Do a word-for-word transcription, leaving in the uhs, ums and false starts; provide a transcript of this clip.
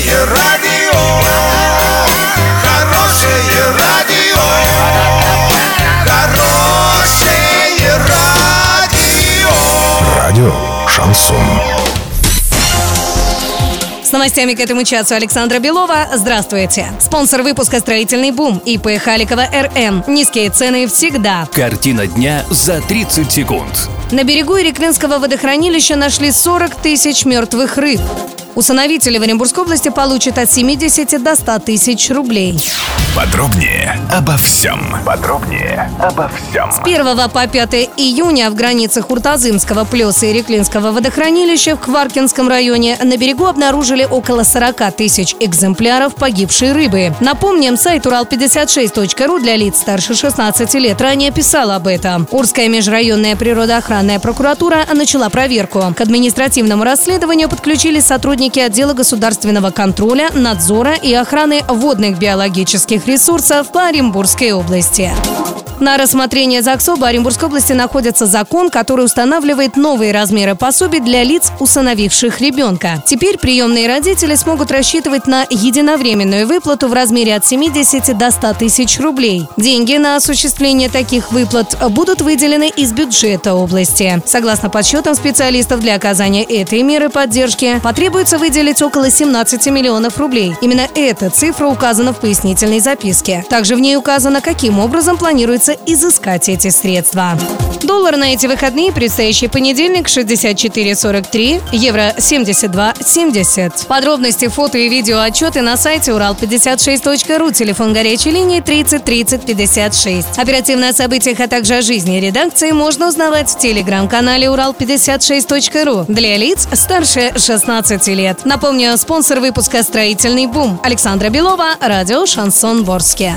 Хорошее радио, хорошее радио, хорошее радио. Радио «Шансон». С новостями к этому часу Александра Белова. Здравствуйте. Спонсор выпуска «Строительный бум» и пэ Халикова эр эн. Низкие цены всегда. Картина дня за тридцать секунд. На берегу Ириклинского водохранилища нашли сорок тысяч мертвых рыб. Усыновители в Оренбургской области получат от семидесяти до ста тысяч рублей. Подробнее обо всем. Подробнее обо всем. С первого по пятое июня в границах Уртазымского плеса и Реклинского водохранилища в Кваркинском районе на берегу обнаружили около сорока тысяч экземпляров погибшей рыбы. Напомним, сайт урал пятьдесят шесть точка ру для лиц старше шестнадцати лет ранее писал об этом. Урская межрайонная природоохранная прокуратура начала проверку. К административному расследованию подключились сотрудники отдела государственного контроля, надзора и охраны водных биологических ресурсов по Оренбургской области. На рассмотрение Заксоба Оренбургской области находится закон, который устанавливает новые размеры пособий для лиц, усыновивших ребенка. Теперь приемные родители смогут рассчитывать на единовременную выплату в размере от семидесяти до ста тысяч рублей. Деньги на осуществление таких выплат будут выделены из бюджета области. Согласно подсчетам специалистов, для оказания этой меры поддержки потребуется выделить около семнадцати миллионов рублей. Именно эта цифра указана в пояснительной записке. Также в ней указано, каким образом планируется изыскать эти средства. Доллар на эти выходные, предстоящий понедельник, шестьдесят четыре сорок три, евро семьдесят два семьдесят. Подробности, фото и видео отчеты на сайте урал пятьдесят шесть точка ру, телефон горячей линии тридцать тридцать пятьдесят шесть. Оперативно о событиях, а также о жизни редакции можно узнавать в телеграм-канале урал пятьдесят шесть точка ру для лиц старше шестнадцати лет. Напомню, спонсор выпуска «Строительный бум» Александра Белова, радио «Шансон» в Орске.